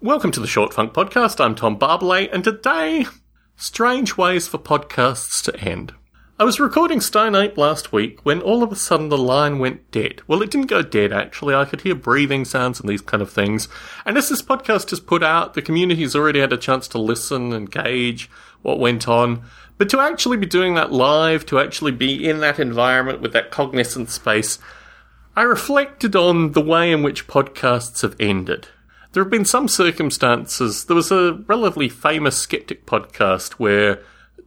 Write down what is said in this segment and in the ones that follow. Welcome to the Short Funk Podcast. I'm Tom Barbelet, and today, strange ways for podcasts to end. I was recording Stone Age last week when all of a sudden the line went dead. Well, it didn't go dead, actually. I could hear breathing sounds and these kind of things. And as this podcast is put out, the community's already had a chance to listen and gauge what went on. But to actually be doing that live, to actually be in that environment with that cognizant space, I reflected on the way in which podcasts have ended. There have been some circumstances. There was a relatively famous skeptic podcast where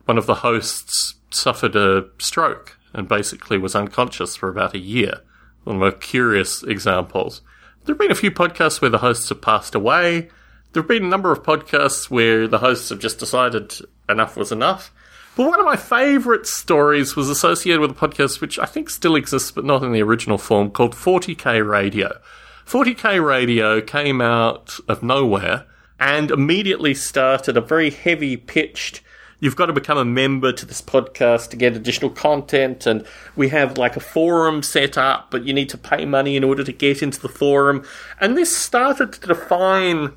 one of the hosts suffered a stroke and basically was unconscious for about a year. One of the most curious examples. There have been a few podcasts where the hosts have passed away. There have been a number of podcasts where the hosts have just decided enough was enough. But one of my favourite stories was associated with a podcast which I think still exists but not in the original form, called 40K Radio. 40K Radio came out of nowhere and immediately started a very heavy-pitched, you've got to become a member to this podcast to get additional content, and we have like a forum set up, but you need to pay money in order to get into the forum. And this started to define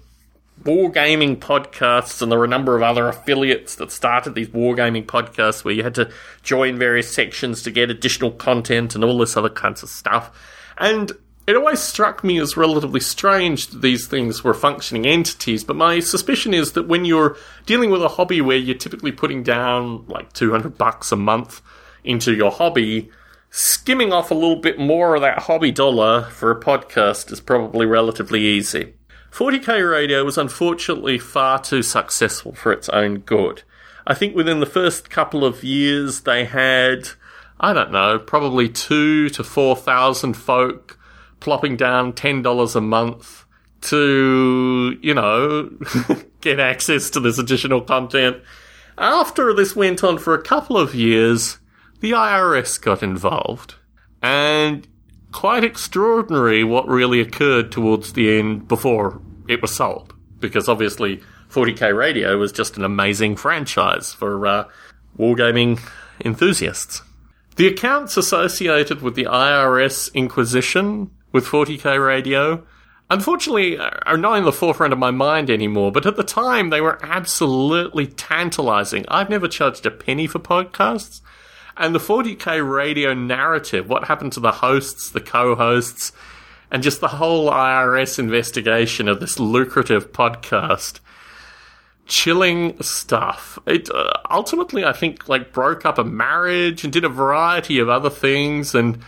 wargaming podcasts, and there were a number of other affiliates that started these wargaming podcasts where you had to join various sections to get additional content and all this other kinds of stuff. And it always struck me as relatively strange that these things were functioning entities, but my suspicion is that when you're dealing with a hobby where you're typically putting down like $200 a month into your hobby, skimming off a little bit more of that hobby dollar for a podcast is probably relatively easy. 40K Radio was unfortunately far too successful for its own good. I think within the first couple of years they had, I don't know, probably 2,000 to 4,000 folk plopping down $10 a month to, get access to this additional content. After this went on for a couple of years, the IRS got involved. And quite extraordinary what really occurred towards the end before it was sold. Because obviously 40K Radio was just an amazing franchise for wargaming enthusiasts. The accounts associated with the IRS Inquisition with 40K Radio, unfortunately, are not in the forefront of my mind anymore, but at the time, they were absolutely tantalizing. I've never charged a penny for podcasts, and the 40K Radio narrative, what happened to the hosts, the co-hosts, and just the whole IRS investigation of this lucrative podcast, chilling stuff. It ultimately, I think, broke up a marriage and did a variety of other things, and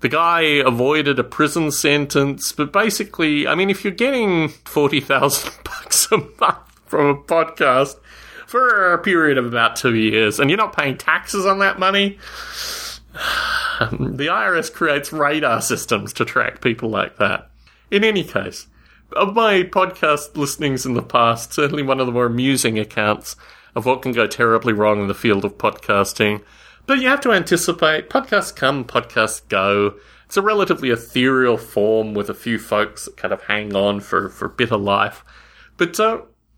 the guy avoided a prison sentence, but basically, I mean, if you're getting $40,000 a month from a podcast for a period of about 2 years, and you're not paying taxes on that money, the IRS creates radar systems to track people like that. In any case, of my podcast listenings in the past, certainly one of the more amusing accounts of what can go terribly wrong in the field of podcasting. But you have to anticipate, podcasts come, podcasts go. It's a relatively ethereal form with a few folks that kind of hang on for bitter life. But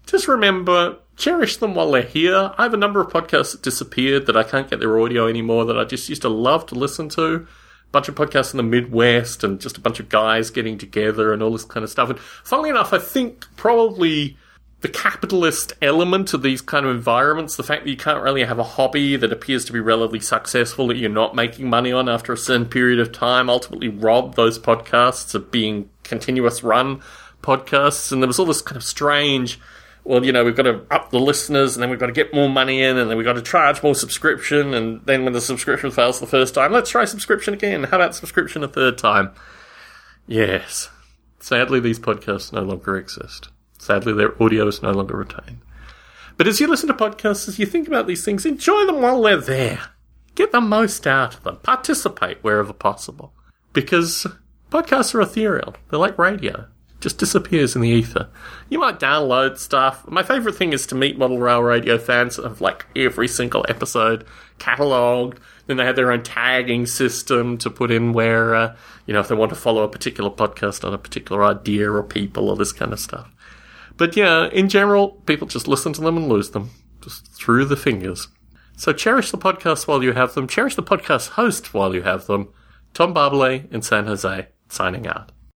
just remember, cherish them while they're here. I have a number of podcasts that disappeared that I can't get their audio anymore that I just used to love to listen to. A bunch of podcasts in the Midwest and just a bunch of guys getting together and all this kind of stuff. And funnily enough, I think probably the capitalist element of these kind of environments, the fact that you can't really have a hobby that appears to be relatively successful that you're not making money on after a certain period of time, ultimately robbed those podcasts of being continuous run podcasts. And there was all this kind of strange, well, we've got to up the listeners and then we've got to get more money in and then we've got to charge more subscription. And then when the subscription fails the first time, let's try subscription again. How about subscription a third time? Yes. Sadly, these podcasts no longer exist. Sadly, their audio is no longer retained. But as you listen to podcasts, as you think about these things, enjoy them while they're there. Get the most out of them. Participate wherever possible. Because podcasts are ethereal. They're like radio. It just disappears in the ether. You might download stuff. My favourite thing is to meet Model Rail Radio fans that have every single episode catalogued. Then they have their own tagging system to put in where, if they want to follow a particular podcast on a particular idea or people or this kind of stuff. But yeah, in general, people just listen to them and lose them, just through the fingers. So cherish the podcasts while you have them. Cherish the podcast host while you have them. Tom Barbelet in San Jose, signing out.